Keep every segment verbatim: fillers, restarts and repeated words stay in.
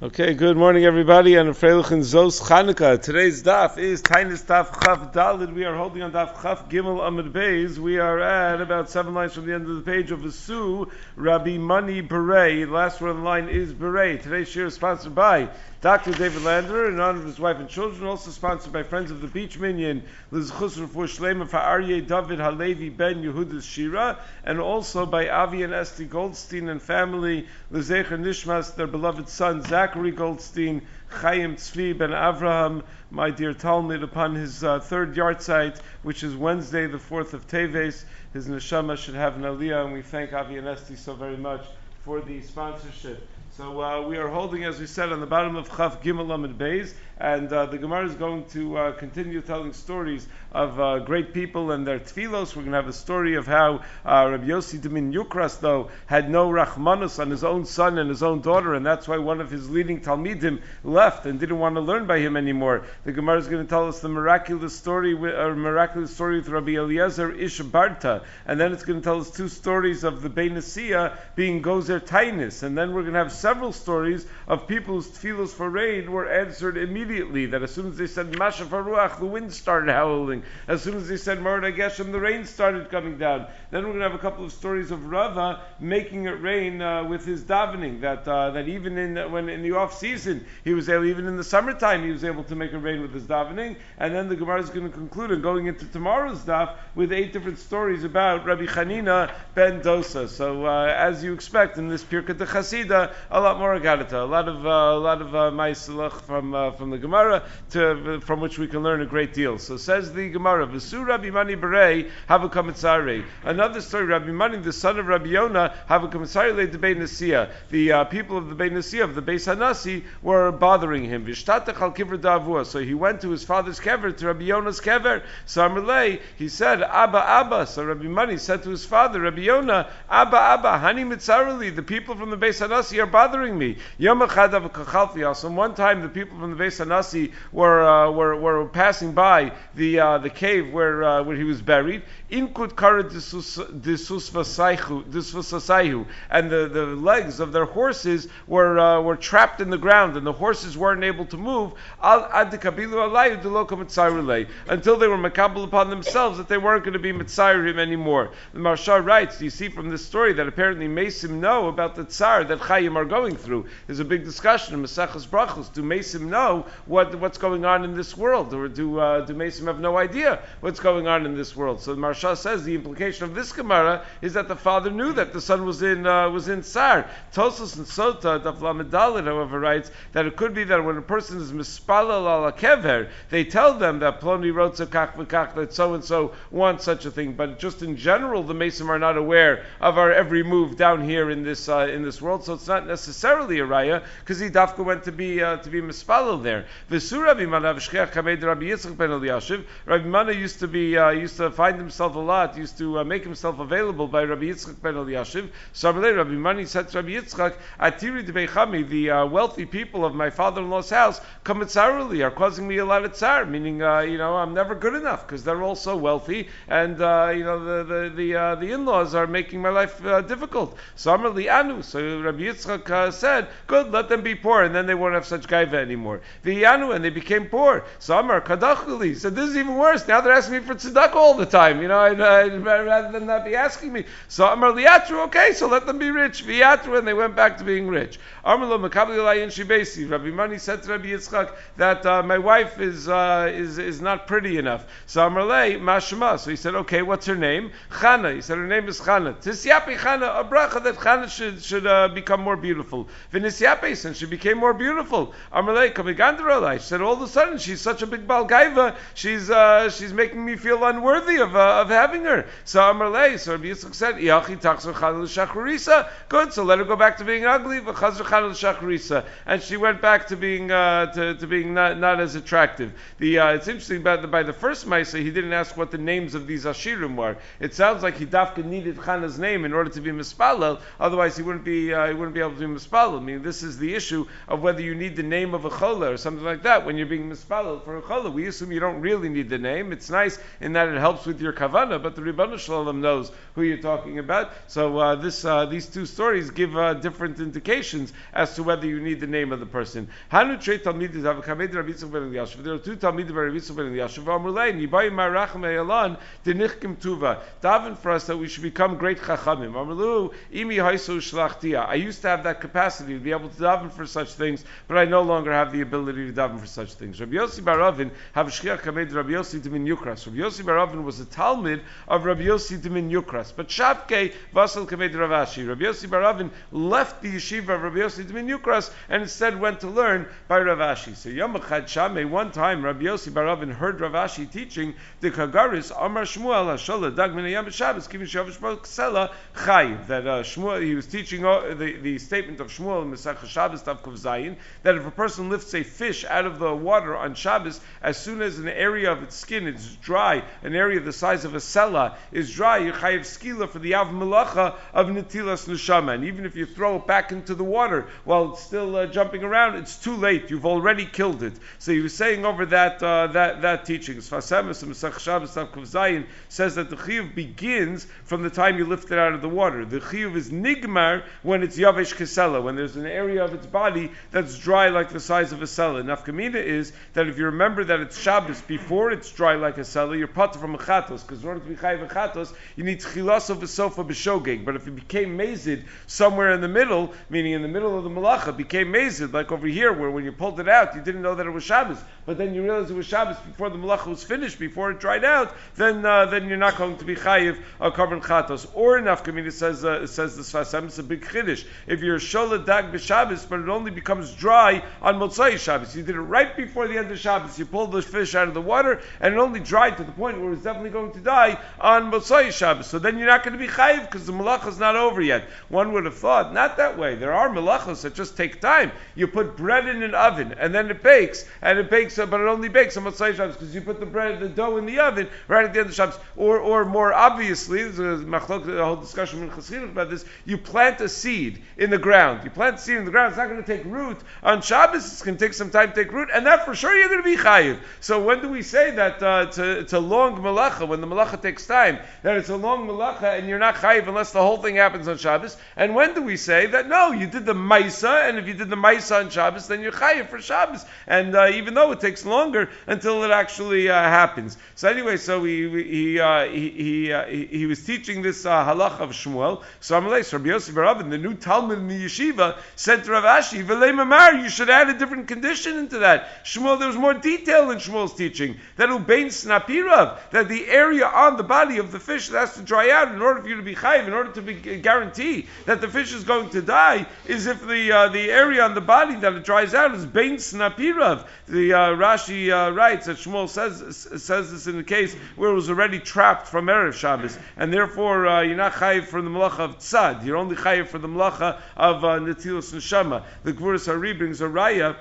Okay, good morning everybody, and Freilich and Zos Chanukah. Today's daf is Tainis Daf Chaf Dalid. We are holding on Daf Chaf Gimel Amud Beis. We are at about seven lines from the end of the page of Vasu Rabbi Mani Berei. The last word in line is Berei. Today's shir is sponsored by Doctor David Landerer in honor of his wife and children, also sponsored by Friends of the Beach Minion, Liz Chusr for Shlema for Aryeh David Halevi Ben Yehudas Shira, and also by Avi and Esti Goldstein and family, Lizecher Nishmas, their beloved son Zach Zachary Goldstein, Chaim Tzvi ben Avraham, my dear Talmud, upon his uh, third yahrzeit, which is Wednesday, the fourth of Teves. His neshama should have an aliyah, and we thank Avi and Esti so very much for the sponsorship. So uh, we are holding, as we said, on the bottom of Chaf Gimel Amud Beis, and uh, the Gemara is going to uh, continue telling stories of uh, great people and their tfilos. We're going to have a story of how uh, Rabbi Yossi Damin Yukras, though, had no rachmanus on his own son and his own daughter, and that's why one of his leading Talmidim left and didn't want to learn by him anymore. The Gemara is going to tell us the miraculous story, with, uh, miraculous story with Rabbi Eliezer Ish Barta, and then it's going to tell us two stories of the Beinasiya being Gozer Tainis, and then we're going to have several stories of people whose tefillos for rain were answered immediately, that as soon as they said Masha Faruach, the wind started howling. As soon as they said Marad Geshem, the rain started coming down. Then we're going to have a couple of stories of Rava making it rain uh, with his davening, that uh, that even in when in the off-season, he was able, even in the summertime, he was able to make it rain with his davening. And then the Gemara is going to conclude, and going into tomorrow's daf, with eight different stories about Rabbi Hanina ben Dosa. So uh, as you expect, in this Pirkei Chassidus, a lot more agadita, a lot of uh, a lot of uh, ma'isilach from uh, from the Gemara, to, uh, from which we can learn a great deal. So says the Gemara, V'su Rabbi Mani Berei Hava Kamitzari. Another story, Rabbi Mani, the son of Rabbi Yonah, Hava Kamitzari led the Beinasiya. The uh, people of the Beinasiya, of the Beis Hanasi, were bothering him. V'shtatach al kivr davua. So he went to his father's kever, to Rabbi Yonah's kever. Samarlei, he said, Abba Abba. So Rabbi Mani said to his father, Rabbi Yonah, Abba Abba, Hani Mitzareli. The people from the Beis Hanasi are bothering me. Yom Echad Avakachalfiasim. One time, the people from the Beis Hanasi were uh, were were passing by the uh, the cave where uh, where he was buried. Inkut Kara Disusvasaihu, and the, the legs of their horses were uh, were trapped in the ground, and the horses weren't able to move. Ad Kabilu Alayu Deloka Mitzayrulei, until they were makabel upon themselves that they weren't going to be Mitzayrim anymore. The Marsha writes, you see from this story that apparently Mesim know about the Tsar that Chayim are going through. There's a big discussion in Maseches Brachos. Do Mesim know what what's going on in this world, or do uh, do Mesim have no idea what's going on in this world? So the Marsha says the implication of this Gemara is that the father knew that the son was in uh, was in Tsar. Tosfos and Sota Daf Lamed Daled, however, writes that it could be that when a person is mispalel ala kever, they tell them that Ploni wrote so kach v'kach, that so and so wants such a thing. But just in general, the Mesim are not aware of our every move down here in this uh, in this world. So it's not necessarily a raya, because he dafka went to be uh, to be mispalel there. V'su Rabbi Mana v'shkeach kamed Rabbi Yitzchak ben Eliashiv. Rabbi Mana used to be uh, used to find himself a lot, used to uh, make himself available by Rabbi Yitzchak ben Eliashiv. Samrei Rabbi Mani said to Rabbi Yitzchak, Atiri debeichami, the uh, wealthy people of my father-in-law's house, kamitzaruli, are causing me a lot of tsar, meaning uh, you know I'm never good enough because they're all so wealthy, and uh, you know the the the, uh, the in-laws are making my life uh, difficult. Samrei anu, so Rabbi Yitzchak uh, said, good, let them be poor, and then they won't have such gaiva anymore. V'yanu, and they became poor. Samar kadachuli, so this is even worse. Now they're asking me for tzedakah all the time, you know, and, uh, rather than not be asking me. So Amar liatru, okay, so let them be rich. V'yatru, and they went back to being rich. Amar lo makabli layin shibesi. Rabbi Mani said to Rabbi Yitzchak that uh, my wife is uh, is is not pretty enough. So Amar lei mashma. So he said, okay, what's her name? Chana. He said her name is Chana. Tisyapi Chana, a bracha that Chana should should uh, become more beautiful. V'nisyapi, and she became more beautiful. Amar lei kamigandrolai. She said all of a sudden she's such a big balgaiva. She's uh, she's making me feel unworthy of uh, of having her. So Amar lei. So Rabbi Yitzchak said, Iachi taxor Chana l'shachrisa. Good. So let her go back to being ugly. V'chazor Chana l'shachrisa, and she went back to being uh, to to being not not as attractive. The uh, it's interesting about the, by the first Maisa, he didn't ask what the names of these Ashirim were. It sounds like he dafka needed Chana's name in order to be mispalel. Otherwise, he wouldn't be uh, he wouldn't be able to be being mispalel. Meaning, this is the issue of whether you need the name of a chola or something like that when you're being mispalel for a chola. We assume you don't really need the name. It's nice in that it helps with your kavana, but the Ribbon Shalom knows who you're talking about. So uh, this uh, these two stories give uh, different indications as to whether you need the name of the person. Hanu trei talmidim avkamed Rabbi Yitzchak ben Eliashiv. There are two talmidim by Rabbi Yitzchak ben Eliashiv. Amrulei nibayim marachem eyalan denichkim tuva. Daven for us that we should become great chachamim. Amrulu imi haisu shlachtia. I used to have that capacity to be able to daven for such things, but I no longer have the ability to daven for such things. Rabbi Yossi bar Avin havshchiach kamed Rabbi Yossi dimin yukras. Rabbi Yossi bar Avin was a talmid of Rabbi Yossi dimin yukras, but Shavkei vasel kamed Ravashi. Rabbi Yossi bar Avin left the yeshiva of Rabbi Yossi dimin yukras and instead went to learn by Ravashi. So Yom Echad Shamei, one time Rabbi Yossi bar Avin heard Ravashi teaching the Kagaris Amar Shmuel Hasholah Dag Min Hayam Shabbos Kivin Shavish B'Ksela Chayiv. That uh, Shmuel, he was teaching uh, the, the statement of Shmuel in Masechah Shabbos Daf Kuf Zayin, that if a person lifts a fish out of the water on Shabbos, as soon as an area of its skin is dry, an area the size of a sela is dry, you chayiv skila for the av melacha of netilas neshama. And even if you throw it back into the water while it's still uh, jumping around, it's too late. You've already killed it. So he was saying over that uh, that that teaching. Sfasemis in Masechah Shabbos Daf Kuf Zayin says that the chiyuv begins from the time you lift it out of the water. The chiyuv is nigmar when it's yavesh kesela, when there's an area of its body that's dry like the size of a sela. Nafkamina is that if you remember that it's Shabbos before it's dry like a sela, you're potter from a chatos, because in order to be chayiv chatos, you need chilas of a sofa b'shogeg. But if it became mazid somewhere in the middle, meaning in the middle of the malacha, became mazid, like over here, where when you pulled it out, you didn't know that it was Shabbos, but then you realized it was Shabbos before the malacha was finished, before it dried out, then uh, then you're not going to be chayiv a carbon chatos. Or nafkamina says uh, says the Sfasem, it's a big chiddush. If you're shola dag b'Shabbos, but it only becomes dry on Motzai Shabbos, you did it right before the end of Shabbos. You pulled the fish out of the water, and it only dried to the point where it was definitely going to die on Motzai Shabbos. So then you're not going to be chayiv because the malacha is not over yet. One would have thought, not that way. There are malachas that just take time. You put bread in an oven, and then it bakes, and it bakes, but it only bakes on Motzai Shabbos because you put the bread, the dough in the oven right at the end of Shabbos. Or, or more obviously, there's a whole discussion in Chassidus about this. You plant a seed in the ground. You plant a seed in the ground. It's not going to take root on Shabbos. It's going to take some time to take root, and that for sure you're going to be chayiv. So when do we say that uh, it's, a, it's a long malacha, when the malacha takes time, that it's a long malacha and you're not chayiv unless the whole thing happens on Shabbos? And when do we say that, no, you did the maisa, and if you did the maisa on Shabbos, then you're chayiv for Shabbos, and uh, even though it takes longer until it actually uh, happens. So anyway, so he he uh, he, he, uh, he he was teaching this uh, halacha of Shmuel. So Amalei, Rabbi Yossi bar Avin, the new Talmud in the yeshiva, said to Rav Ashi, V'lei mamar, you should add a different condition into that. Shmuel, there was more detail in Shmuel's teaching, that ubein snapirav, that the area on the body of the fish that has to dry out in order for you to be chayiv, in order to be, guarantee that the fish is going to die, is if the uh, the area on the body that it dries out is bein snapirav. The uh, Rashi uh, writes that Shmuel says says this in the case where it was already trapped from erev Shabbos, and therefore uh, you're not chayiv for the malacha of tzad. You're only chayiv for the malacha of uh, netilas neshama. The Gvuras Hari brings a raya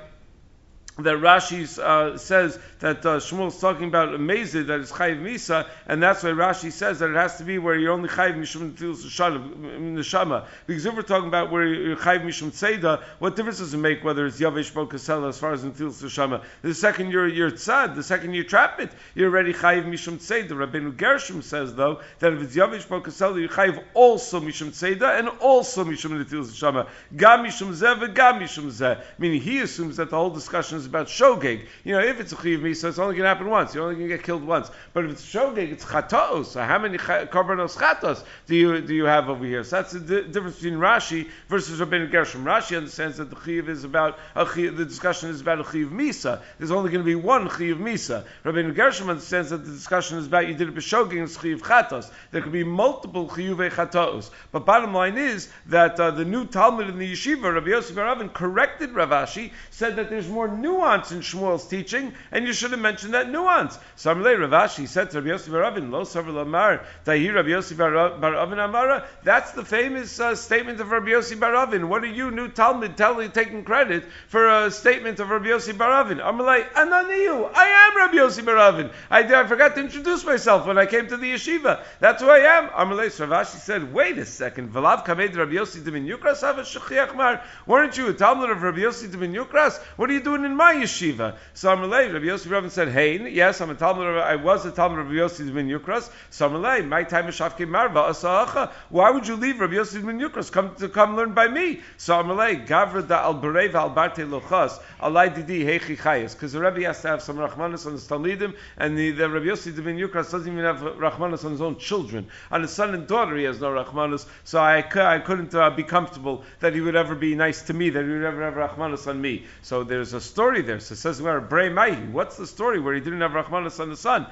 that Rashi uh, says that uh, Shmuel's talking about a mezid that is chayiv misa, and that's why Rashi says that it has to be where you're only chayiv mishum neshama. Because if we're talking about where you're chayiv mishum tzeda, what difference does it make whether it's yavesh bo kasela as far as netilas neshama? The second you're, you're tzad, the second you trap it, you're already chayiv mishum tzeda. Rabbeinu Gershom says though that if it's yavesh bo kasela, you chayiv also mishum tzeda and also mishum netilas neshama, gam mishum zeh and gam mishum zeh. Meaning he assumes that the whole discussion is about shogeg. You know, if it's a chiv misa, it's only going to happen once. You're only going to get killed once. But if it's shogeg, it's chatos. So how many korbanos chatos do you do you have over here? So that's the di- difference between Rashi versus Rabbeinu Gershom. Rashi understands that the chiv is about a chiv, the discussion is about a chiv misa. There's only going to be one chiv misa. Rabbeinu Gershom understands that the discussion is about you did it b'shogeg, it's chiv chatos. There could be multiple chiyuvei chatos. But bottom line is that uh, the new Talmud in the yeshiva, Rabbi Yossi bar Avin, corrected Rav Ashi, said that there's more new nuance in Shmuel's teaching, and you should have mentioned that nuance. Samlei Rav Ashi said to Rabbi Yossi bar Avin, Lo Savar Lamar, Tahir Rabbi Yossi bar Avin Amara. That's the famous uh, statement of Rabbi Yossi bar Avin. What are you, new Talmud, telling, taking credit for a statement of Rabbi Yossi bar Avin? Amalei, Ananiyu, I am Rabbi Yossi bar Avin. I, I forgot to introduce myself when I came to the yeshiva. That's who I am. Amalei, Rav Ashi said, wait a second, Velav Kamed Rabbi Yossi de Ben Yukras Hava Shechiach Mar. Weren't you a Talmud of Rabbi Yossi de Ben Yukras? What are you doing in my yeshiva? So Amalei, Rabbi Yossi bar Avin said, hey, yes, I'm a Talmud of, I was a Talmud of Rabbi Yossi de Ben Yukras. So Amalei, my time is Shavke Marva Asaacha. Why would you leave Rabbi Yossi de Ben Yukras? Come to come learn by me. So Amalei, Gavra da Alberei Albarte Lochas Alai Didi Hechi Chayas. Because the Rabbi has to have some Rachmanis on his Talmidim, and the, the Rabbi Yossi de Ben Yukras doesn't even have Rachmanis on his own children. On his son and daughter, he has no Rachmanis. So I, I couldn't uh, be comfortable that he would ever be nice to me, that he would ever have Rachmanis on me. So there's a story there. So it says, what's the story where he didn't have Rachmanis on the son?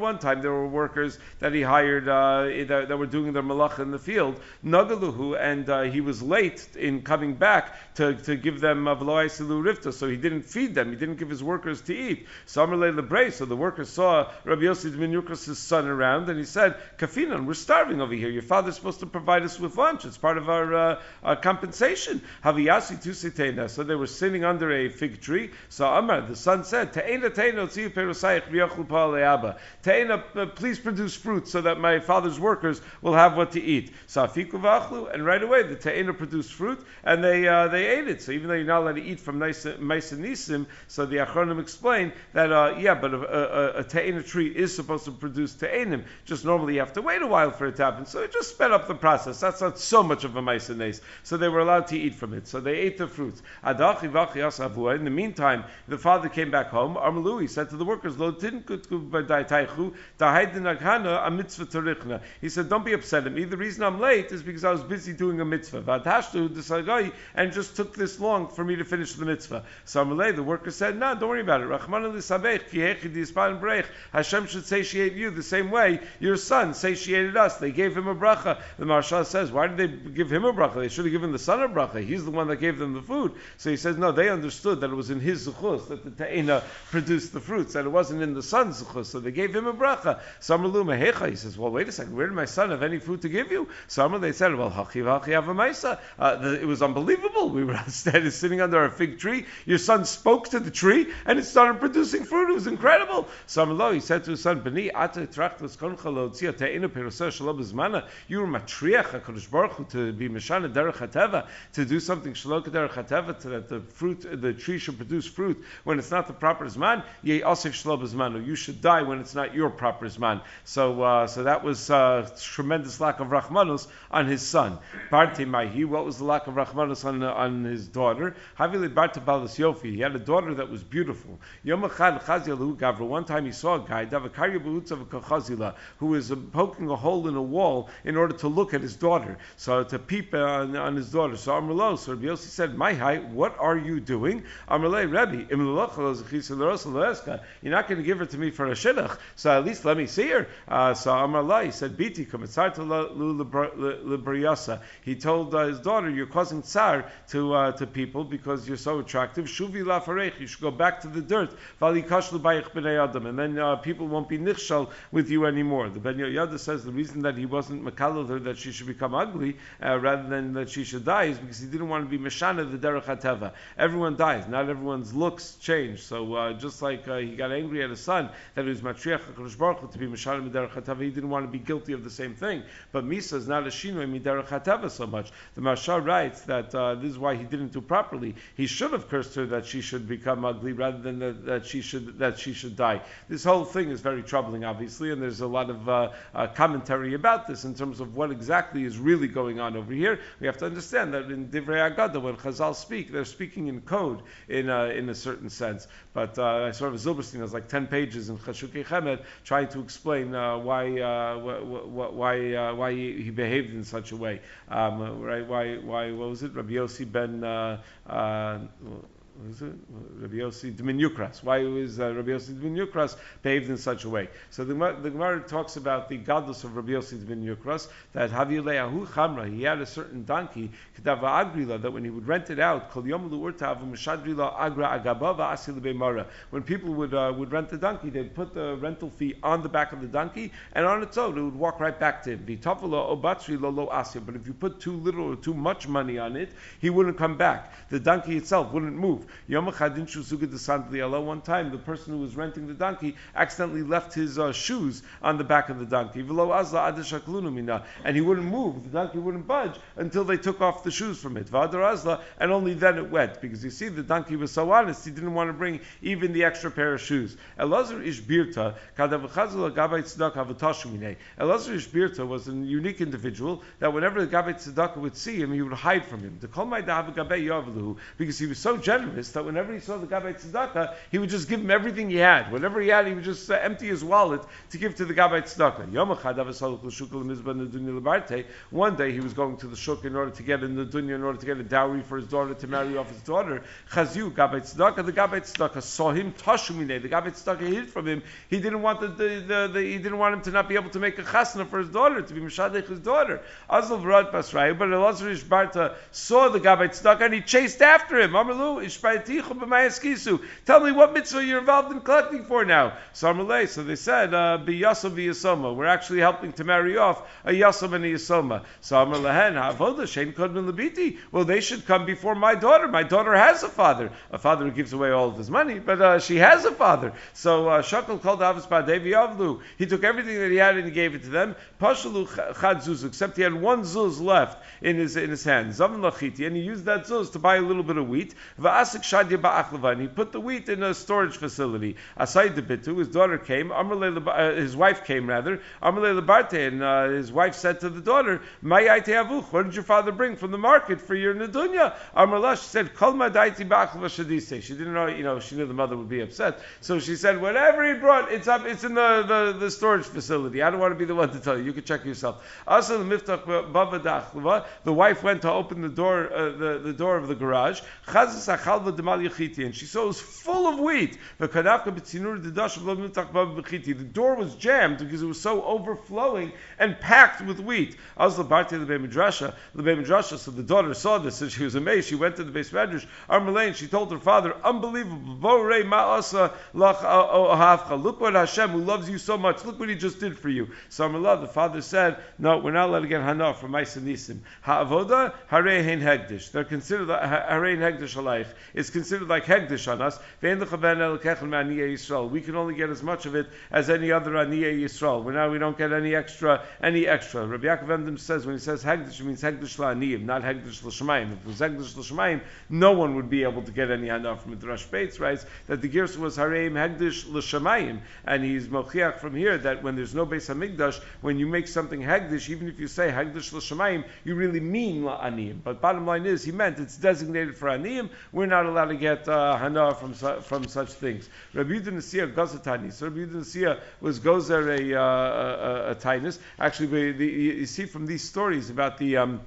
One time there were workers that he hired uh, that, that were doing their malacha in the field, Nagaluhu, and uh, he was late in coming back to, to give them uh, so he didn't feed them. He didn't give his workers to eat. So the workers saw Rabbi Yossi ben Yukras' son around, and he said, Kafinan, we're starving over here. Your father's supposed to provide us with lunch. It's part of our, uh, our compensation. Haviyasi tu sitena. So they were sitting under a fig tree. So Amar, the son said, Te'ena te'ena otziu perosayich v'yochlu pa'al le'aba. Te'ena, please produce fruit so that my father's workers will have what to eat. So afiku v'achlu, and right away the te'ena produced fruit, and they uh, they ate it. So even though you're not allowed to eat from Maisa Nisim, so the Achronim explained that, uh, yeah, but a, a, a te'ena tree is supposed to produce te'enim. Just normally you have to wait a while for it to happen. So it just sped up the process. That's not so much of a Maisa Nes. So they were allowed to eat from it. So they ate the fruits. In the meantime, the father came back home. Armalu, he said to the workers, he said, don't be upset at me. The reason I'm late is because I was busy doing a mitzvah. And just took this long for me to finish the mitzvah. So Amalei, the worker said, no, don't worry about it. Hashem should satiate you the same way your son satiated us. They gave him a bracha. The Maharsha says, why did they give him a bracha? They should have given the son a bracha. He's the one that gave them the food. So he says, no, they understood that it was in his zuchus that the ta'ina produced the fruits, that it wasn't in the son's zuchus. So they gave him a bracha. So Amalei Mehecha, he says, well, wait a second, where did my son have any food to give you? So Amalei, they said, well, hachi v'hachi av ha'maisa. Uh, the, it was unbelievable. We were standing, sitting under a fig tree. Your son spoke to the tree and it started producing fruit. It was incredible. So Amalei, he said to his son, B'ni, ata tracht l'skoncha l'otzia ta'ina peroseh shalom b'zmana. You were matriach HaKadosh Baruch Hu to be meshana derech hateva, to do something shalok derech hateva, that the fruit, the tree should produce fruit when it's not the proper zman. Ye asif shalom b'zmanu. You should die when it's not your proper zman. So, uh, so that was uh, tremendous lack of rachmanus on his son. Barte Maihi. What was the lack of rachmanus on uh, on his daughter? Havile Barte Balas Yofi. He had a daughter that was beautiful. Yom Echad Chazia Lehu Gavra. One time he saw a guy Davakariya B'utz of Kachazila who was uh, poking a hole in a wall in order to look at his daughter, so to peep on, on his daughter. So Amar lo, so Rabbi Yossi said, "My high, what are you doing?" Amar le, Rabbi, you're not going to give her to me for a shidduch, so at least let me see her. Uh, so Amar le, he said, "Biti kometzar to lebriyasa." He told uh, his daughter, "You're causing tsar to uh, to people because you're so attractive. Shuvi lafarech, you should go back to the dirt. Vali kashlu bayich b'nei adam, and then uh, people won't be nichshal with you anymore." The Ben Yoyada says the reason that he wasn't makal her that she should become ugly uh, rather than that she should die is because he didn't want to be meshana the derech hateva. Everyone dies, not everyone's looks change. So uh, just like uh, he got angry at his son that he was matriach HaKadosh Baruch Hu to be meshana derech hateva, he didn't want to be guilty of the same thing. But Misa is not a shinoi derech hateva so much. The Maharsha writes that uh, this is why he didn't do properly. He should have cursed her that she should become ugly rather than that, that she should that she should die. This whole thing is very troubling, obviously, and there's a lot of uh, uh, commentary about this in terms of what exactly is really going on over here. We have to understand that in Divrei Haggadah, when Chazal speak, they're speaking in code in a, in a certain sense. But uh, I saw Rav Zilberstein has like ten pages in Chashukei Chemed trying to explain uh, why uh, wh- wh- why uh, why he, he behaved in such a way. Um, right? Why why what was it? Rabbi Yossi ben. Uh, uh, Rabbi Yossi ben Yukras. Why was uh, Rabbi Yossi ben Yukras behaved in such a way? So the, the Gemara talks about the godless of Rabbi Yossi ben Yukras, that Havileahu Chamra, he had a certain donkey, Kedava Agrila, that when he would rent it out, Kol Yom L'Urta V'Meshadrila Agra Agabava Asil Be'Mara. When people would uh, would rent the donkey, they'd put the rental fee on the back of the donkey, and on its own it would walk right back to him. B'Tavla Obatzri Lo Lo Asil. But if you put too little or too much money on it, he wouldn't come back. The donkey itself wouldn't move. Yom Chadin Shusugid Sandliala. One time, the person who was renting the donkey accidentally left his uh, shoes on the back of the donkey. V'lo Azla Adeshaklunumina, and he wouldn't move. The donkey wouldn't budge until they took off the shoes from it. V'adar Azla, and only then it went. Because you see, the donkey was so honest, he didn't want to bring even the extra pair of shoes. Elazar ish Birta Kadavchazul Gabay Tzedakah V'Tashumine. Elazar ish Birta was a unique individual that whenever the Gabay Tzedakah would see him, he would hide from him. The Kol Ma'adav Gabay Yavluhu, because he was so generous that whenever he saw the Gabay Tzedakah, he would just give him everything he had. Whatever he had, he would just uh, empty his wallet to give to the Gabay Tzedakah. One day he was going to the shuk in order to get in the dunya, in order to get a dowry for his daughter, to marry off his daughter. Chaziu Gabay Tzedakah, the Gabay Tzedakah saw him, Tashumine, the Gabay Tzedakah hid from him. He didn't want the, the, the, the he didn't want him to not be able to make a chasna for his daughter, to be mishadech his daughter. Azul Vrad Basrai, but Elazar ish Birta saw the Gabay Tzedakah and he chased after him. Tell me what mitzvah you're involved in collecting for now. So they said, uh, we're actually helping to marry off a Yasom and a Yasoma. Well, they should come before my daughter. My daughter has a father. A father who gives away all of his money, but uh, she has a father. So uh, Shakal called Avos Ba'devi Avlu. He took everything that he had and he gave it to them. Pashalu Chad Zuz, except he had one Zuz left in his, in his hand. Zavan Lachiti, and he used that Zuz to buy a little bit of wheat. And he put the wheat in a storage facility. Asai Debitu, his daughter came, uh, his wife came rather, and uh, his wife said to the daughter, what did your father bring from the market for your Nedunya? Amrullah, she said, she didn't know, you know, she knew the mother would be upset. So she said, whatever he brought, it's up, it's in the, the, the storage facility. I don't want to be the one to tell you. You can check yourself. The wife went to open the door, uh, the, the door of the garage. And she saw it was full of wheat. The door was jammed because it was so overflowing and packed with wheat. So the daughter saw this and she was amazed. She went to the Beis Medrash. She told her father, unbelievable. Look what Hashem, who loves you so much, look what he just did for you. So the father said, no, we're not allowed to get hana from Ma'aseh Nisim. Ha'avoda, harei hein hegdish. They're considered harei hein hegdish alayich. It's considered like hegdish on us. We can only get as much of it as any other aniyah Yisrael. We now we don't get any extra, any extra. Rabbi Yaakov Emden says when he says hegdish, it means hegdish la'aniyim, not hegdish l'shamayim. If it was hegdish l'shamayim, no one would be able to get any hana from it. Rosh Beitz writes that the girsa was hareim hegdish l'shamayim, and he's mochiach from here that when there's no Beis Hamikdash, when you make something hegdish, even if you say hegdish l'shamayim, you really mean la'aniyim. But bottom line is, he meant it's designated for aniyim. We're not allowed to get uh, hana from su- from such things. Rabbi Yehuda Nasiya Gozatani. So Rabbi Yehuda Nasiya was Gozer a, uh, a, a Tainus. Actually, we, the, you see from these stories about the. Um,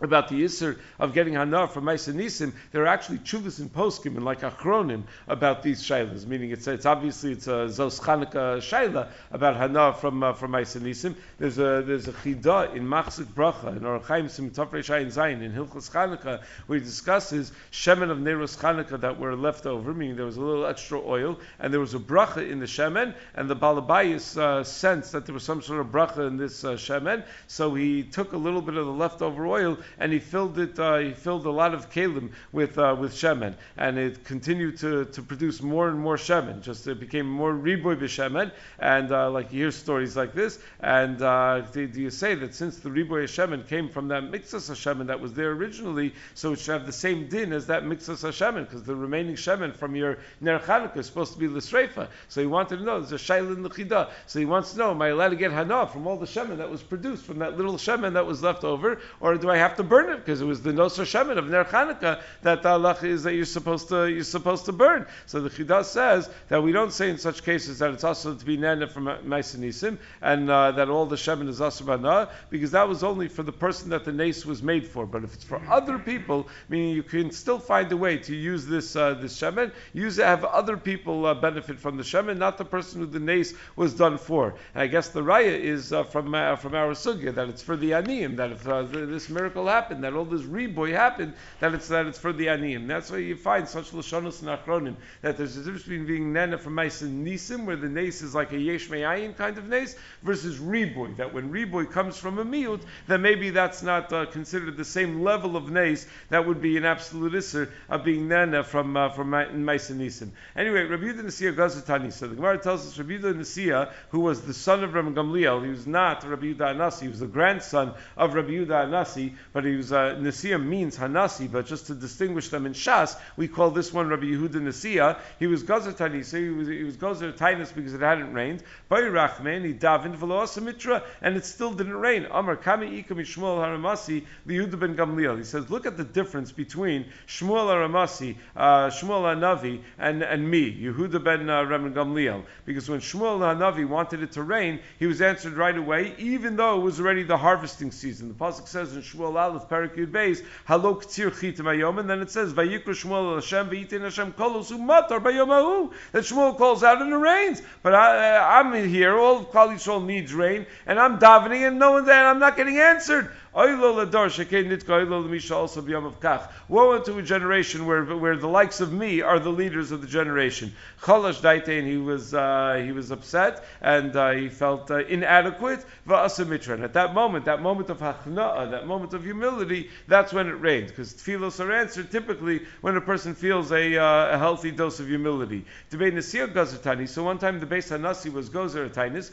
about the Yisr of getting Hana from Ma'aseh Nisim, there are actually Tshuvas and Poskim and like Achronim about these Shailas, meaning it's, it's obviously it's a Zos Chanukah Shaila about Hana from uh, from Ma'aseh Nisim. There's a there's a Chida in Machzik Bracha in Aruch Chaim Sim Tov Reish Ayin Zayin in Hilchos Chanukah where he discusses Shemen of Neros Chanukah that were left over, meaning there was a little extra oil and there was a Bracha in the Shemen, and the Balabayis uh, sensed that there was some sort of Bracha in this uh, Shemen, so he took a little bit of the leftover oil and he filled it. Uh, he filled a lot of kelim with uh, with shemen, and it continued to, to produce more and more shemen. Just it became more riboy b'shemen, and uh, like you hear stories like this. And uh, do you say that since the riboy shemen came from that mixas shemen that was there originally, so it should have the same din as that mixas shemen, because the remaining shemen from your ner chanukah is supposed to be l'sreifa. So he wanted to know. There's a shayla in the chida. So he wants to know: am I allowed to get hana from all the shemen that was produced from that little shemen that was left over, or do I have have to burn it because it was the Nosra Shemin of Ner Chanukah that the halacha is that you're supposed to you're supposed to burn. So the Chidah says that we don't say in such cases that it's also to be nana from Ma'aseh Nisim and uh, that all the Shemin is asur b'hana'ah, because that was only for the person that the nes was made for. But if it's for other people, meaning you can still find a way to use this uh, this Shemin, use it, have other people uh, benefit from the Shemin, not the person who the nes was done for. And I guess the raya is uh, from uh, from our sugya that it's for the aniyim, that if uh, th- this miracle happened, that all this riboy happened, that it's that it's for the aniyim. That's why you find such lashonos and achronim, that there's a difference between being nana from Ma'aseh Nisim, where the nes is like a yesh me'ayin kind of nes, versus riboy, that when riboy comes from a miut, then maybe that's not uh, considered the same level of nes that would be an absolute isser of being nana from uh, from Ma'aseh Nisim. Anyway, Rabbi Yehuda Nasiya Gazatani. So the Gemara tells us Rabbi Yehuda Nasiya, who was the son of Rabbi Gamliel, he was not Rabbi Yehuda Hanasi, he was the grandson of Rabbi Yehuda Hanasi, but he was uh, Nasiya means Hanasi, but just to distinguish them in Shas, we call this one Rabbi Yehuda Nasiya. He was Gozer Tani, so he was he was Gozer Tainus because it hadn't rained. Bayrachman, he davened v'lo asa mitra, and it still didn't rain. Amar Kami Ika Mishmuel Haramasi Lihuda ben Gamliel. He says, look at the difference between Shmuel Haramasi, uh, Shmuel Hanavi, and and me, Yehuda ben uh, Rabbi Gamliel, because when Shmuel Hanavi wanted it to rain, he was answered right away, even though it was already the harvesting season. The pasuk says in Shmuel Aleph Perek Yud Beis, Halok Tzir Chitim Hayom, and then it says Vayikra Shmuel Hashem V'Yitein Hashem Kol Osu Matar Bayomahu, that Shmuel calls out and it rains. But I, uh, I'm here, all of Klal Yisrael needs rain, and I'm davening and no one's and I'm not getting answered. Woe unto a generation where where the likes of me are the leaders of the generation. Chalash Daitain, he was uh, he was upset and uh, he felt uh, inadequate. And at that moment, that moment of hachna'ah, that moment of humility, that's when it rained. Because tefillos are answered typically when a person feels a, uh, a healthy dose of humility. So one time the Beis Hanasi was Gozer Tainis,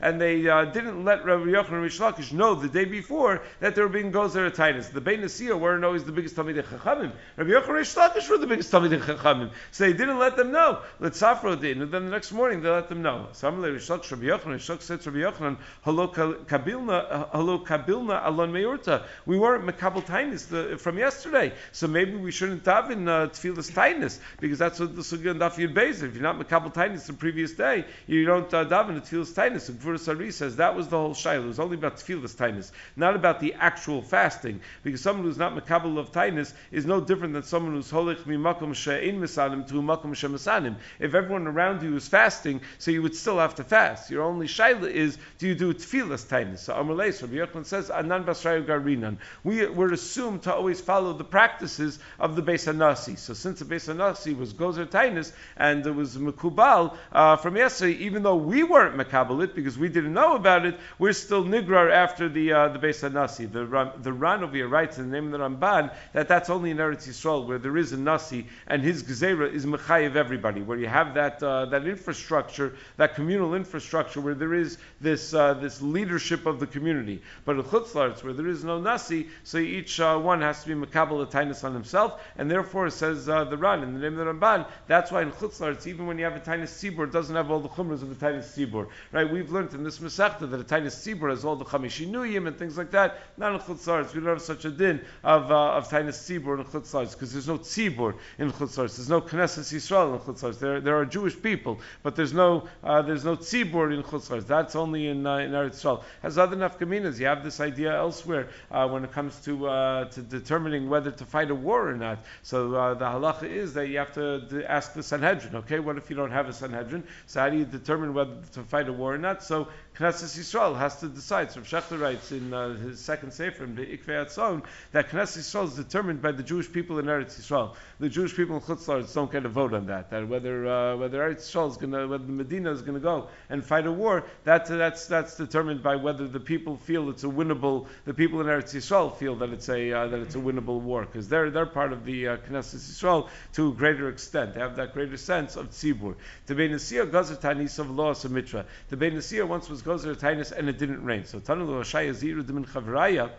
and they uh, didn't let Rabbi Yochanan Rish Lakish know the day before that they were being Gozer Tainis. The Beis Nasiya weren't always the biggest Talmidei Chachamim. Rabbi Yochanan Rish Lakish were the biggest Talmidei Chachamim. So they didn't let them know. Let Safra did, and then the next morning they let them know. Samle Rish Lakish Rabbi Yochanan Rish Lakish said to Rabbi Yochanan, "Halo Kabilna, Halo Kabilna Alon Meyorta. We weren't Mekabel Tainis from yesterday, so maybe we shouldn't have in uh, Tefillas Tainis, because that's what the Sugya and Daf Yud Beis. If you're not Mekabel Tainis the previous day, you don't uh, daven the Tefillas Tainis." And Gvura Sari says that was the whole shayla. It was only about Tefillas Tainis, not about the actual fasting, because someone who's not Mekabel of Tainis is no different than someone who's Holich Mimakom She'ein Misanim to Makom She'Misanim. If everyone around you is fasting, so you would still have to fast. Your only shayla is, do you do Tefillas Tainis? So Amar Leis, Rabbi Yochanan says, Anan Basrayu Garinan. We were assumed to always follow the practices of the Beis Hanasi. So since the Beis Hanasi was Gozer Tainis and it was Mekubal uh, from yesterday, even though we weren't Mekabalit because we didn't know about it, we're still nigrar after the uh, the Beis Hanasi. The the Ran over here writes in the name of the Ramban that that's only in Eretz Yisrael where there is a Nasi and his Gezerah is Mechayev everybody, where you have that uh, that infrastructure, that communal infrastructure where there is this uh, this leadership of the community. But in Chutz La'aretz where there is no Nasi, so each uh, one has to be Mekabel a Tainis on himself, and therefore it says uh, the Ran in the name of the Ramban. That's why in Chutz La'aretz, even when you have a Tainis Tzibur, it doesn't have all the Chumras of the Tainis Tzibur, right? We've learned in this Masechta that a Tainis Tzibur has all the Chamishinuyim and things like that. Not in Chutz La'aretz. We don't have such a din of uh, of Tainis Tzibur in Chutz La'aretz because there's no Tzibur in Chutz La'aretz. There's no Knesset Yisrael in Chutz La'aretz. There there are Jewish people, but there's no uh, there's no Tzibur in Chutz La'aretz. That's only in uh, in Eretz Yisrael. Has other nafkaminas. You have this idea elsewhere uh, when it comes to uh, to determining whether to fight a war or not. So uh, the halacha is that you have to, to ask the Sanhedrin. Okay, what if you don't have a Sanhedrin? So how do you determine whether to fight a war or not? So Knesset Yisrael has to decide. So Rav Shechter writes in uh, his second sefer in B'Ikvei Atzon that Knesset Yisrael is determined by the Jewish people in Eretz Yisrael. The Jewish people in Chutz La'aretz don't get a vote on that. That whether uh, whether Eretz Yisrael is going to, whether the Medina is going to go and fight a war, that that's that's determined by whether the people feel it's a winnable. The people in Eretz Yisrael feel that it's a uh, that it's a winnable war because they're they're part of the uh, Knesset Yisrael to a greater extent. They have that greater sense of tzibur. The Beis Nasiya Gozer Tainis of Lo Asa Mitra. The Beis Nasiya once was Gozer Tainis and it didn't rain. So Tanu Lo Hashaya Ziru D'Min Chavraya.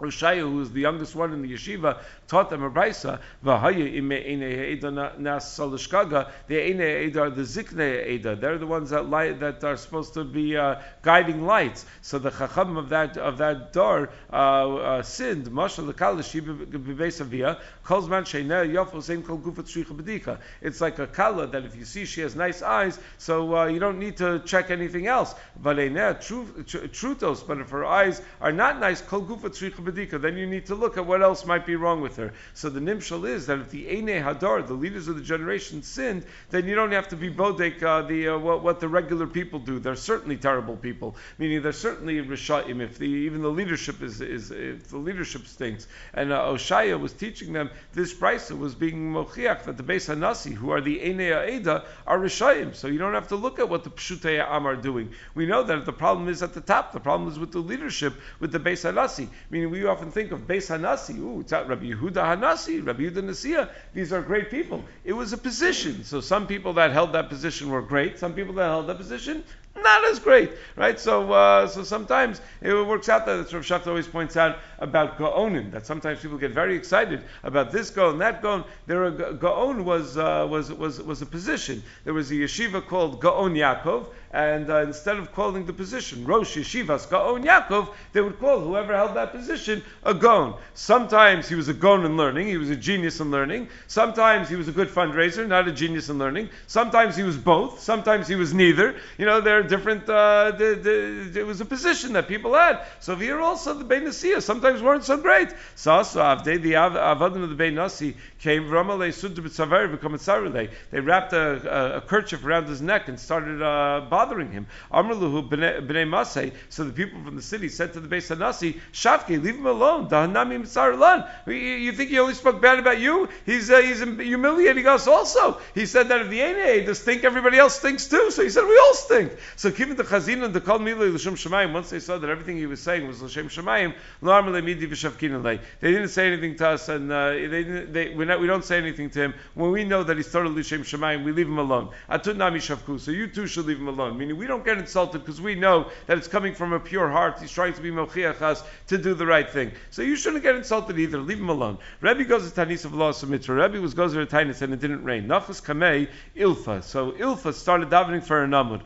Ushaya, who was the youngest one in the yeshiva, taught them a brisa. They're the ones that light, that are supposed to be uh, guiding lights. So the chacham of that of that door uh, uh, sinned. It's like a kala that if you see she has nice eyes, so uh, you don't need to check anything else. But trutos. But if her eyes are not nice, kol gufa tzricha. Then you need to look at what else might be wrong with her. So the nimshal is that if the Einei Hadar, the leaders of the generation, sinned, then you don't have to be bodek uh, the uh, what, what the regular people do. They're certainly terrible people. Meaning they're certainly Rishaim. If the, even the leadership is is if the leadership stinks. And uh, Oshaya was teaching them this brisa was being mochiach that the Beis Hanasi, who are the Einei Aida, are Rishaim. So you don't have to look at what the Pshutei Am are doing. We know that if the problem is at the top, the problem is with the leadership, with the Beis Hanasi. Meaning we. You often think of Beis Hanasi, ooh, it's at Rabbi Yehuda Hanasi, Rabbi Yehuda Nasiya, these are great people. It was a position. So some people that held that position were great, some people that held that position, not as great, right? So uh, so sometimes it works out that, as Rav Shach always points out about Gaonim, that sometimes people get very excited about this Gaon, that Gaon. There a Gaon was uh, was was was a position. There was a yeshiva called Gaon Yaakov, and uh, instead of calling the position Rosh Yeshivas Gaon Yaakov, they would call whoever held that position a Gaon. Sometimes he was a Gaon in learning, he was a genius in learning. Sometimes he was a good fundraiser, not a genius in learning. Sometimes he was both. Sometimes he was neither. You know, there. Different, uh, the, the, it was a position that people had. So here also the Beis Nasiya sometimes weren't so great. Sa'asa Avdei, the Avadim of the Beis Nasi came, Ramalei Suddu B'Tzavari B'Kometzarelei. They wrapped a, a, a kerchief around his neck and started uh, bothering him. Amrluhu B'nei Masei. So the people from the city said to the Beis Nasi, Shafke, leave him alone. Dahanami Mitzarlan. You think he only spoke bad about you? He's, uh, he's humiliating us also. He said that if the Einei Eidos stink, everybody else stinks too. So he said, we all stink. So given the Chazin and the Kol Milei L'Shem Shemayim, once they saw that everything he was saying was L'Shem Shemayim, Lo Amar Lehi Midi V'Shavkin Alei. They didn't say anything to us, and uh, they didn't, they, we're not, we don't say anything to him. When we know that he's totally L'Shem Shemayim, we leave him alone. Atun Nami Shavku. So you too should leave him alone. Meaning we don't get insulted because we know that it's coming from a pure heart. He's trying to be Mochiach us to do the right thing. So you shouldn't get insulted either. Leave him alone. Rebbe goes to Tanis of Laos of Mitra. Rebbe was goes to Tanis and it didn't rain. Nafas Kamei Ilfa. So Ilfa started davening for an Amud.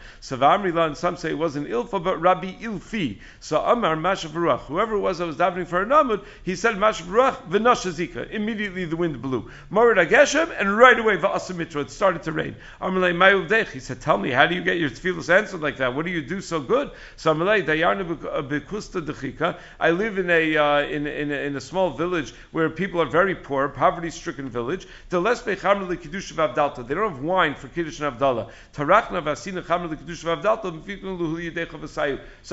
And some say it wasn't Ilfa, but Rabbi Ilfi. So Amar Mashav Ruach. Whoever it was that was davening for an Amud, he said Mashav Ruach v'nashazika. Immediately the wind blew. Morid Ageshem, and right away va'asimitra. It started to rain. Amalei Mayuvdech. He said, tell me, how do you get your tefillos answered like that? What do you do so good? So Amalei Dayarnu bekusta dechika. I live in a uh, in in a, in a small village where people are very poor, poverty-stricken village. Deles bechamr lekidush v'avdalta. They don't have wine for kiddush and avdala. Tarachna v'asina chamr lekidush v'avdalta. So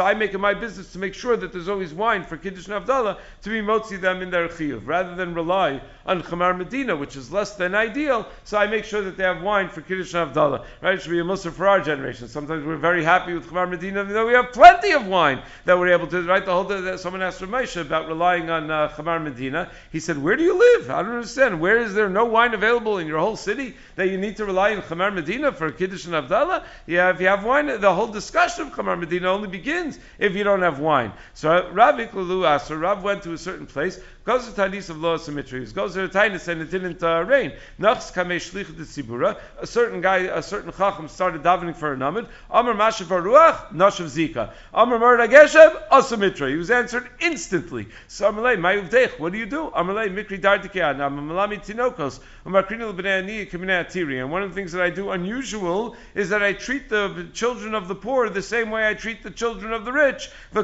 I make it my business to make sure that there's always wine for Kiddush and Havdalah to be motzi them in their chiyuv, rather than rely on Chamar Medina, which is less than ideal. So I make sure that they have wine for Kiddush and Havdalah. Right? It should be a mussar for our generation. Sometimes we're very happy with Chamar Medina, even though we have plenty of wine that we're able to. Right? The whole day that someone asked Rav Moshe about relying on uh, Chamar Medina, he said, "Where do you live? I don't understand. Where is there no wine available in your whole city that you need to rely on Chamar Medina for Kiddush and Havdalah? Yeah, if you have wine." The whole discussion of Chamar Medina only begins if you don't have wine. So Rav Iklalu asked, so Rav went to a certain place, goes to Tanis of Lo Symmetries, goes to Tanis and it didn't uh, rain. Nachs Kamei Shlich de Tzibura, a certain guy, a certain Chacham started davening for a Amud. Amar Mashav Ruach, Nashav Zika. Amar Marad Ageshev, Asamitra. He was answered instantly. So Amalei, Mayuvdech, what do you do? Amalei, Mikri Dartikean, Amalami Tinokos, Umakrinil B'nei Ani, K'minei Atiri. And one of the things that I do unusual is that I treat the children of the poor the same way I treat the children of the rich. And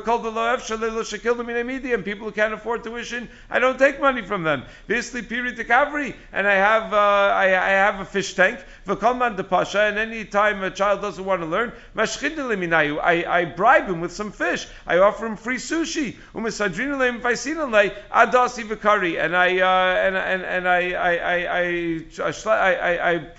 people who can't afford tuition, I don't take money from them. And I have uh, I, I have a fish tank. And any time a child doesn't want to learn, I, I bribe him with some fish. I offer him free sushi. And I uh, and and and I I I I I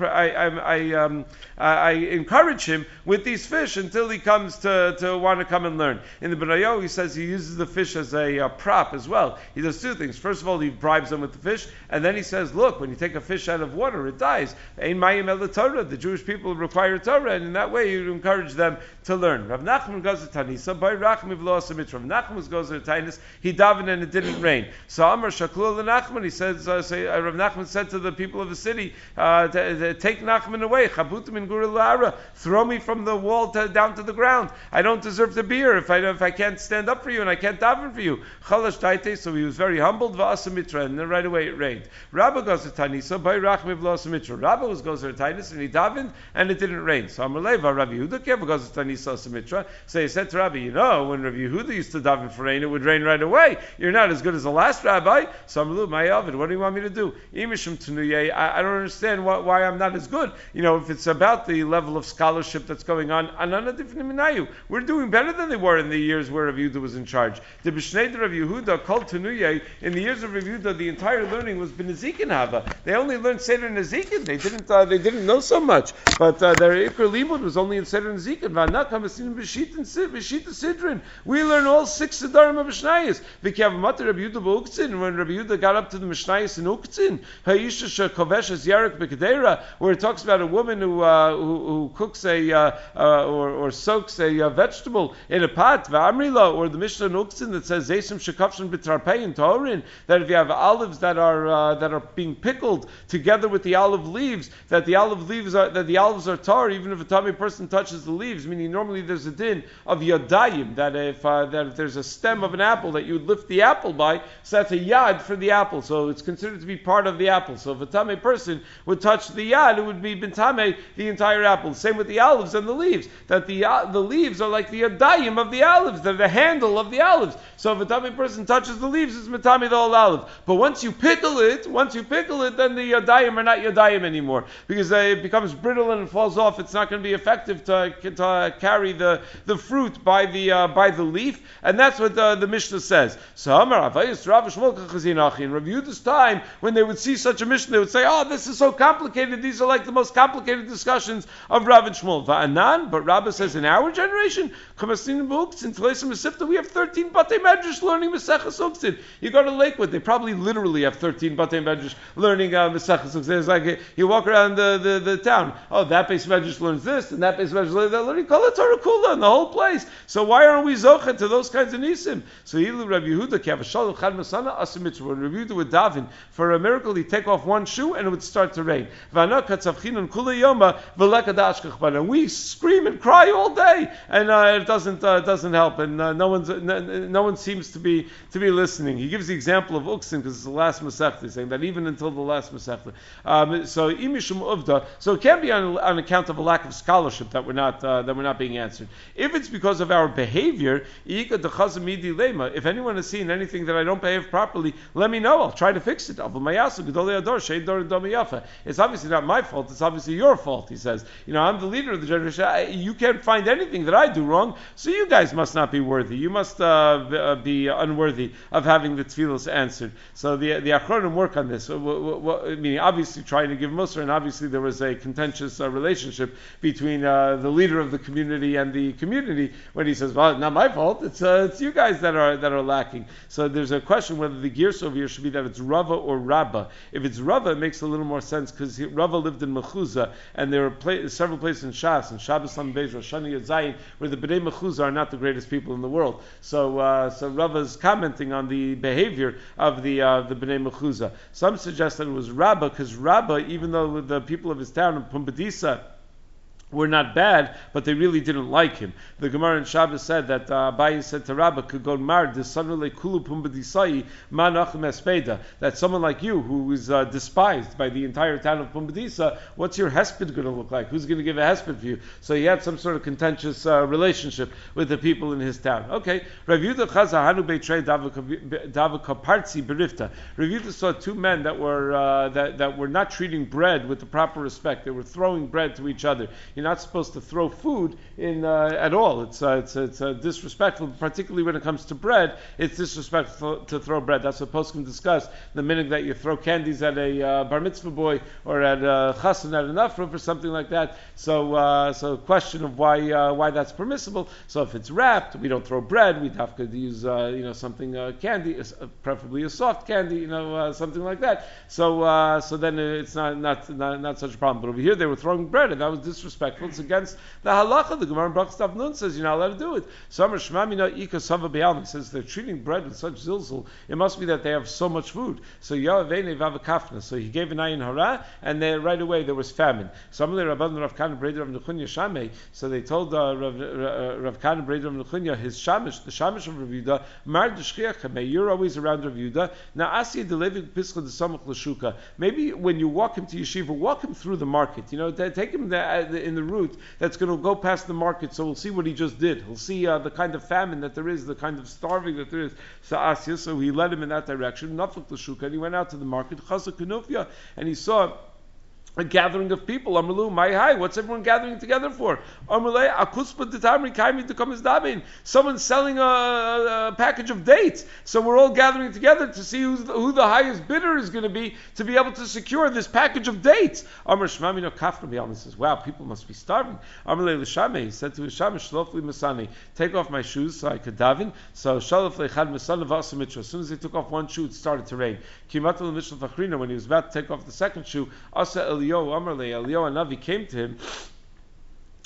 I, I, um, I encourage him with these fish until he comes to, to want to come and learn. In the Berayo, he says he uses the fish as a uh, prop as well. He does two things. First of all, he bribes them with the fish, and then he says, look, when you take a fish out of water, it dies. Ein mayim el Torah. The Jewish people require Torah, and in that way you encourage them to learn. Rav Nachman goes to Tanisa, by Rachmiv lo asamit. Rav Nachman goes to Tanis, he davened and it didn't rain. So Amar Shaklu Nachman, he says, uh, say, uh, Rav Nachman said to the people of the city, uh, take Nachman away, Chabutim in Gura Lara, throw me from the wall to, down to the ground. I don't deserve to be here if I if I can't stand up for you and I can't daven for you. Chalash Daite, so he was very humbled. Va'asamitra, and then right away it rained. Rabba goes to Tanisa, by Rachmiv lo asamitra. Rabba goes to Tanis and he davened and it didn't rain. So Amar Leva, Rabbi Yehuda Keva goes to Tanisa asamitra. So he said to Rabbi, you know, when Rabbi Yehuda used to daven for rain, it would rain right away. You're not as good as the last rabbi. So Amar Lu, my Ovid, what do you want me to do? Imishum Tenuyeh, I don't understand why, why I'm not as good. You know, if it's about the level of scholarship that's going on, we're doing better than they were in the years where Rabbi Yehuda was in charge. The B'shnei Rav Yehuda called Tenuyeh, in the years of Rabbi Yehuda, the entire learning was B'nezikin Hava. They only learned Seder and Nezikin. They didn't, uh, they didn't know so much. But uh, their Iker Limud was only in Seder and Nezikin. We learn all six Siddharim of Mishnayos. And when Rabbi Yehuda got up to the Mishnayos in Uktzin, Ha'isha Kovesh as Yarek B'Kedera, where it talks about a woman who uh, who, who cooks a uh, uh, or, or soaks a uh, vegetable in a pot, Va'amrila, or the Mishnah in Uktzin that says Zesim Shekafshin B'Tarpein Torin, that if you have olives that are uh, that are being pickled together with the olive leaves, that the olive leaves are that the olives are tar, even if a tummy person touches the leaves. Meaning normally there's a din of Yadayim that if uh, that if there's a stem of an apple that you would lift the apple by, so that's a yad for the apple, so it's considered to be part of the apple. So if a tamei person would touch the yad, it would be bintamei the entire apple. Same with the olives and the leaves, that the uh, the leaves are like the yadayim of the olives, they're the handle of the olives. So if a tamei person touches the leaves, it's mitame the whole olive. But once you pickle it, once you pickle it, then the yadayim are not yadayim anymore, because uh, it becomes brittle and it falls off. It's not going to be effective to, to uh, carry the, the fruit by the uh, by the leaf, and that's what the, the Mishnah says. So Amar Avayis Rav Shmuel Kachazinachi, and Rav Yehuda's time, when they would see such a Mishnah, they would say, "Oh, this is so complicated. These are like the most complicated discussions of Rav and Shmuel." Va'anan, but Rabbah says, in our generation, Chamasnin Uktzin, Tleisim Masifta, we have thirteen Batei Medrash learning Maseches Uktzin. You go to Lakewood, they probably literally have thirteen Batei Medrash learning uh, Maseches Uktzin. It's like you walk around the, the, the town. Oh, that base Medrash learns this, and that base Medrash learns that. Learning Kol HaTorah Kula in the whole place. So why aren't we zocheh to those kinds of nisim? So Ilu Rav Yehuda Kavashal Chad Masana Asimitzvah. When Rav Yehuda would daven for a miracle, he'd take off one shoe and it would start to rain. And we scream and cry all day, and uh, it doesn't uh, doesn't help, and uh, no one's no, no one seems to be to be listening. He gives the example of Uktzin because it's the last Masechta, saying that even until the last Masechta. Um, so imishum uvda. So it can be on, on account of a lack of scholarship that we're not uh, that we're not being answered. If it's because of our behavior, if anyone has seen anything that I don't behave properly, let me know. I'll try to fix it. It's obviously not my fault. It's obviously your fault, he says. You know, I'm the leader of the generation. I, you can't find anything that I do wrong, so you guys must not be worthy. You must uh, be unworthy of having the tefillos answered. So the the Achronim work on this. So, w- w- I mean, obviously trying to give Musar, and obviously there was a contentious uh, relationship between uh, the leader of the community and the community when he says, well, not my fault. It's uh, it's you guys that are that are lacking. So there's a question whether the gears over here should be that it's Rava or Rabbah. If it's Rava, it makes a little more sense because Rava lived in Mechuzah, and there are pla- several places in Shas and Shabbos Lam Beis Roshani Yadzayin where the Bnei Mechuzah are not the greatest people in the world. So uh, so Rava's commenting on the behavior of the uh, the Bnei Mechuzah. Some suggest that it was Rabbah because Rabbah, even though the people of his town of Pumbedisa were not bad, but they really didn't like him. The Gemara in Shabbos said that uh, Abaye said to Rabbah, that someone like you, who is uh, despised by the entire town of Pumbedisa, what's your hesped going to look like? Who's going to give a hesped for you? So he had some sort of contentious uh, relationship with the people in his town. Okay. Rav Yehuda saw two men that were uh, that, that were not treating bread with the proper respect. They were throwing bread to each other. You're not supposed to throw food in uh, at all. It's uh, it's it's uh, disrespectful, particularly when it comes to bread. It's disrespectful to throw bread. That's what poskim discuss. The minute that you throw candies at a uh, bar mitzvah boy or at a chassan at an afra for something like that. So uh, so question of why uh, why that's permissible. So if it's wrapped, we don't throw bread. We'd have to use uh, you know something uh, candy, preferably a soft candy, you know uh, something like that. So uh, so then it's not not not not such a problem. But over here they were throwing bread, and that was disrespectful. It's against the halacha. The Gemara in Brachos Daf Nun says you're not allowed to do it. Some Rishma mina ika sava be'alma says they're treating bread with such zilzul. It must be that they have so much food. So Ya'avene v'avakafna. So he gave an ayin hara, and then right away there was famine. Some of the Rabban Rav Kana Breder Rav Nechunya Shamei. So they told uh, Rav, uh, Rav Kana Breder Rav Nechunya his shamish, the shamish of Rav Yehuda, Mar d'shchiach, you're always around Rav Yehuda. Now Asya Delevi Pischa D'Samach L'Shuka. Maybe when you walk him to yeshiva, walk him through the market. You know, take him in the route that's going to go past the market, so we'll see what he just did. He'll see uh, the kind of famine that there is, the kind of starving that there is. So Asya, so he led him in that direction. Nafuk L'Shuka, and he went out to the market. Chazak Kenufya, and he saw a gathering of people. Amrlu, my hi, what's everyone gathering together for? Amrlu, akuspa detamri kaimi to come as dabin. Someone's selling a, a package of dates, so we're all gathering together to see who's the, who the highest bidder is going to be to be able to secure this package of dates. Amr Shmami no kafna b'yalmi says, wow, people must be starving. Amrlu l'shamei, he said to his shamish, shlof li masani, take off my shoes so I could davin. So shalof leichad masana v'asa mitra. As soon as he took off one shoe, it started to rain. Kimat l'mishal fachrina, when he was about to take off the second shoe, asa eli. Amarle, Eliyahu Hanavi came to him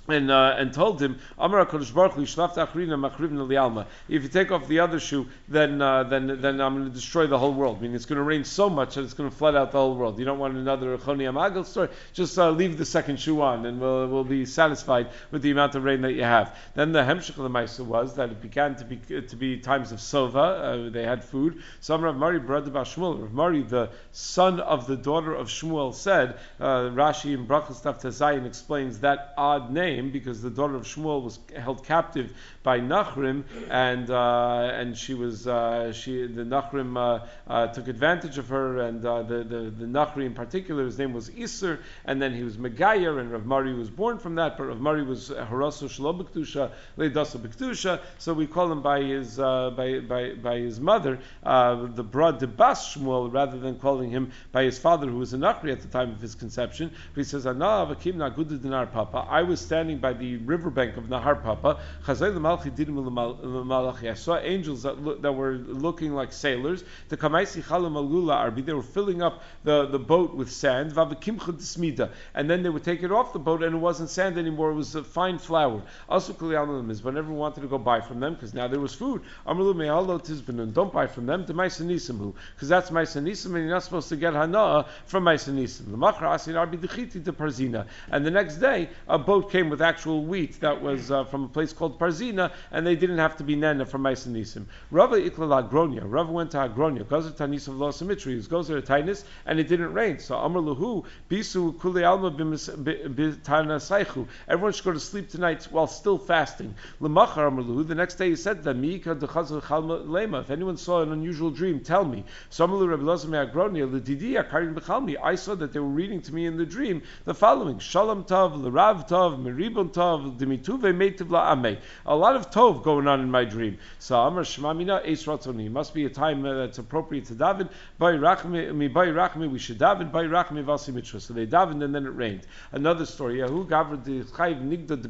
and uh, and told him, Amar HaKadosh Baruch Hu, Yishlaf Achrina Machrivna Li'alma. If you take off the other shoe, then uh, then then I'm going to destroy the whole world. I mean, it's going to rain so much that it's going to flood out the whole world. You don't want another Choni Amagel story. Just uh, leave the second shoe on, and we'll we'll be satisfied with the amount of rain that you have. Then the Hemshech L'Maisa was that it began to be to be times of Sova. Uh, they had food. So Rav Mari, brother of Shmuel, Rav Mari, the son of the daughter of Shmuel, said. Uh, Rashi in Brachos Daf Tezayin explains that odd name, because the daughter of Shmuel was held captive by Nachrim, and uh, and she was uh, she the Nachrim uh, uh, took advantage of her, and uh, the the the Nachri in particular, his name was Isser, and then he was Megayer, and Rav Mari was born from that, but Rav Mari was Harasu Shelo B'Kedusha Leidasa B'Kedusha, so we call him by his uh, by by by his mother, uh, the Brad de Bas Shmuel, rather than calling him by his father, who was a Nachri at the time of his conception. But he says, Ana Avakim Nagudu Dinar Papa, I was standing by the riverbank of Nahar Papa, I saw angels that, lo- that were looking like sailors. They were filling up the, the boat with sand, and then they would take it off the boat, and it wasn't sand anymore, it was a fine flour. Also, but everyone wanted to go buy from them, because now there was food. Don't buy from them, because that's Maisanisim, and you're not supposed to get Hana'ah from Maisanisim. And the next day, a boat came with actual wheat that was uh, from a place called Parzina, and they didn't have to be Nana from Maisa Nisim. Rava Ikla Agronia. Rava went to Agronia. Gozer Tanis of Los Symmetries. Gozer Tainis, and it didn't rain. So Amr Lahu, Bisu Kule Alma Bitana Saichu. Everyone should go to sleep tonight while still fasting. Lamachar Amr Lahu. The next day he said to them, if anyone saw an unusual dream, tell me. So Amr Lahu Rabilazme Agronia, Lididia Karin Bechalmi. I saw that they were reading to me in the dream the following: Shalom Tav, Larav Tav. A lot of tov going on in my dream. So Amar Shemamina Eis Ratzoni. Must be a time uh, that's appropriate to daven. By Rachmi, by Rachmi, we should daven. By Rachmi Vasi Mitzvah. So they davened and then it rained. Another story. Yahu Gavra de Chayv Nigda de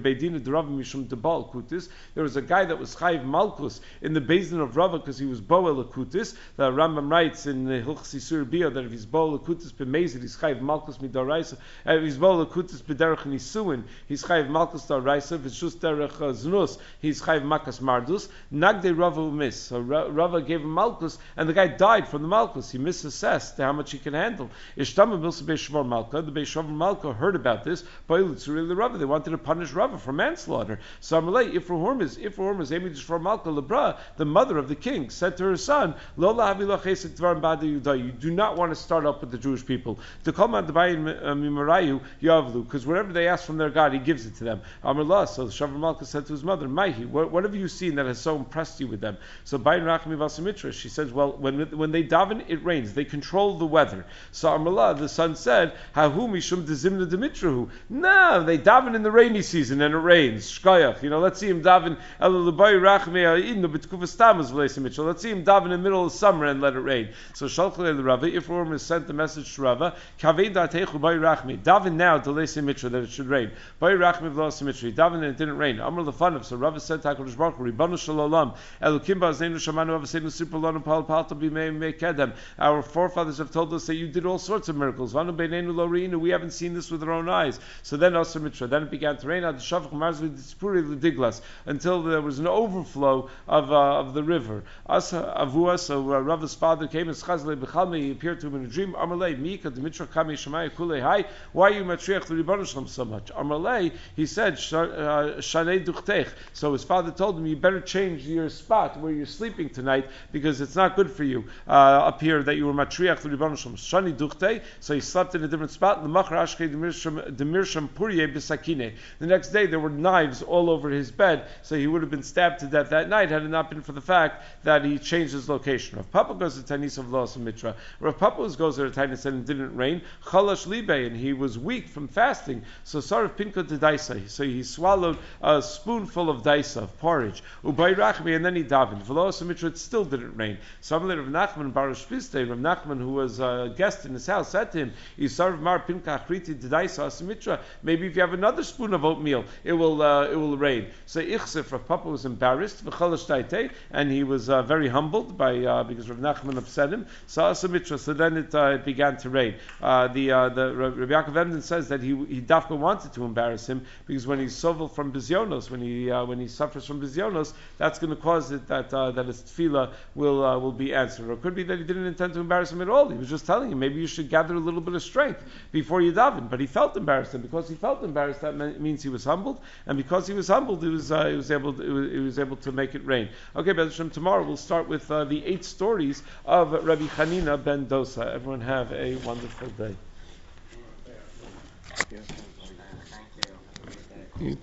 Beidina de Rava Mishum de Baal Kutis. There was a guy that was Chayv Malkus in the Bezdin of Rava because he was Boel Kutis. The Rambam writes in the Hilchos Isur Bia that if he's Boel Kutis b'mezid, he's Chayv Malkus midaraisa. If he's Boel Kutis b'derech nisur, he's chayv malchus d'araisa. It's just derech znus. He's chayv makas mardus. Nagde Rava umis. So Rava gave him malchus, and the guy died from the malchus. He misassessed how much he can handle. Ishtama milsa beishvar malka. The beishvar malka heard about this. Boilutzuri the Rava. They wanted to punish Rava for manslaughter. So Amalei Ifra Hormuz. Ifra Hormuz. Amy Dishvar malka lebra. The mother of the king said to her son, Lola havilah chesed dvarim b'ada Yuda. You do not want to start up with the Jewish people. To kol man d'bayin mimarayu yavlu. Because wherever they ask from their God, he gives it to them. Amar la, so Shavar Malka said to his mother, Maihi, what, what have you seen that has so impressed you with them? So Bayin Rachmi Vasamitra, she says, well, when when they daven, it rains. They control the weather. So Amar la, the son said, Hahu Mishum Dezimna Demitrahu. No, they daven in the rainy season and it rains. Shkayach, you know, let's see him daven. Ela Lebayin Rachmi Ha'idnu B'tkufas Tammuz V'lesamitra. Let's see him daven in the middle of summer and let it rain. So Shalchalei L'Rava, Ephraim has sent the message to Rava, Kavein Datechu Bayin Rachmi. Daven now to Lesamitra that it should rain. Bayin Rachmi V'lesamitra. Daven and it didn't rain. Amar Lefanev. So Rava said to HaKadosh Baruch Hu, Ribonu Shel Olam, Elokim Ba'azeinu Shamanu Avaseinu Sipur Lanu Pal Palta B'Yemei Mekedem. Our forefathers have told us that you did all sorts of miracles. Vanu Beinenu Lo Reinu. We haven't seen this with our own eyes. So then Asur Mitra. Then it began to rain. Ad Shavach Marzvi Dispuri L'Diglas. Until there was an overflow of uh, of the river. Asa Avua. So uh, Rava's father came and Schazle B'Chalmi. He appeared to him in a dream. Amalei Mika Dimitra Kami Shemaya Kulei Hai. Why are you matriach the Ribonu Shel Olam so much? Amalei. He said Shanei Duchtech. So his father told him, you better change your spot where you're sleeping tonight because it's not good for you uh, up here that you were matriach the Ribonu Shel Olam. Shani Duchtech. So he slept in a different spot. The next day there were knives all over his bed, so he would have been stabbed to death that night had it not been for the fact that he changed his location. Rav Papa goes to Tanis of V'lesamitra. Rav Papa goes to Tanis and it didn't rain. Chalash libe, and he was weak from fasting. So Sarv Pinko to Daisa, so he swallowed a spoonful of Daisa, of porridge. Ubay Rachmi, and then he davened. V'lesamitra, it still didn't rain. Somebody Rav Nachman Baruch Shvistei, Rav Nachman who was a guest in his house, said to him, Yisarv Mar Pinka Achriti to Daisa Asamitra, maybe if you have another spoon of oatmeal, it will uh, it will rain. So Ichsef, Rav Papa was embarrassed, and he was uh, very humbled by uh, because Rav Nachman upset him. So Asamitra, so then it uh, began to rain. Uh, the uh, the Rabbi Yaakov Emden says that he he Dafka wanted to embarrass him because when he's sovel from Bizyonos, when he uh, when he suffers from Bizyonos, that's going to cause it that uh, that his tefillah will uh, will be answered. Or it could be that he didn't intend to embarrass him at all. He was just telling him maybe you should gather a little bit of strength before you daven. But he felt embarrassed, and because he felt embarrassed, that means he was humbled, and because he was humbled, he was uh, he was able to, he was, he was able to make it rain. Okay, B'ezras Hashem, tomorrow we'll start with uh, the eight stories of Rabbi Hanina ben Dosa. Everyone have a wonderful day. Yeah.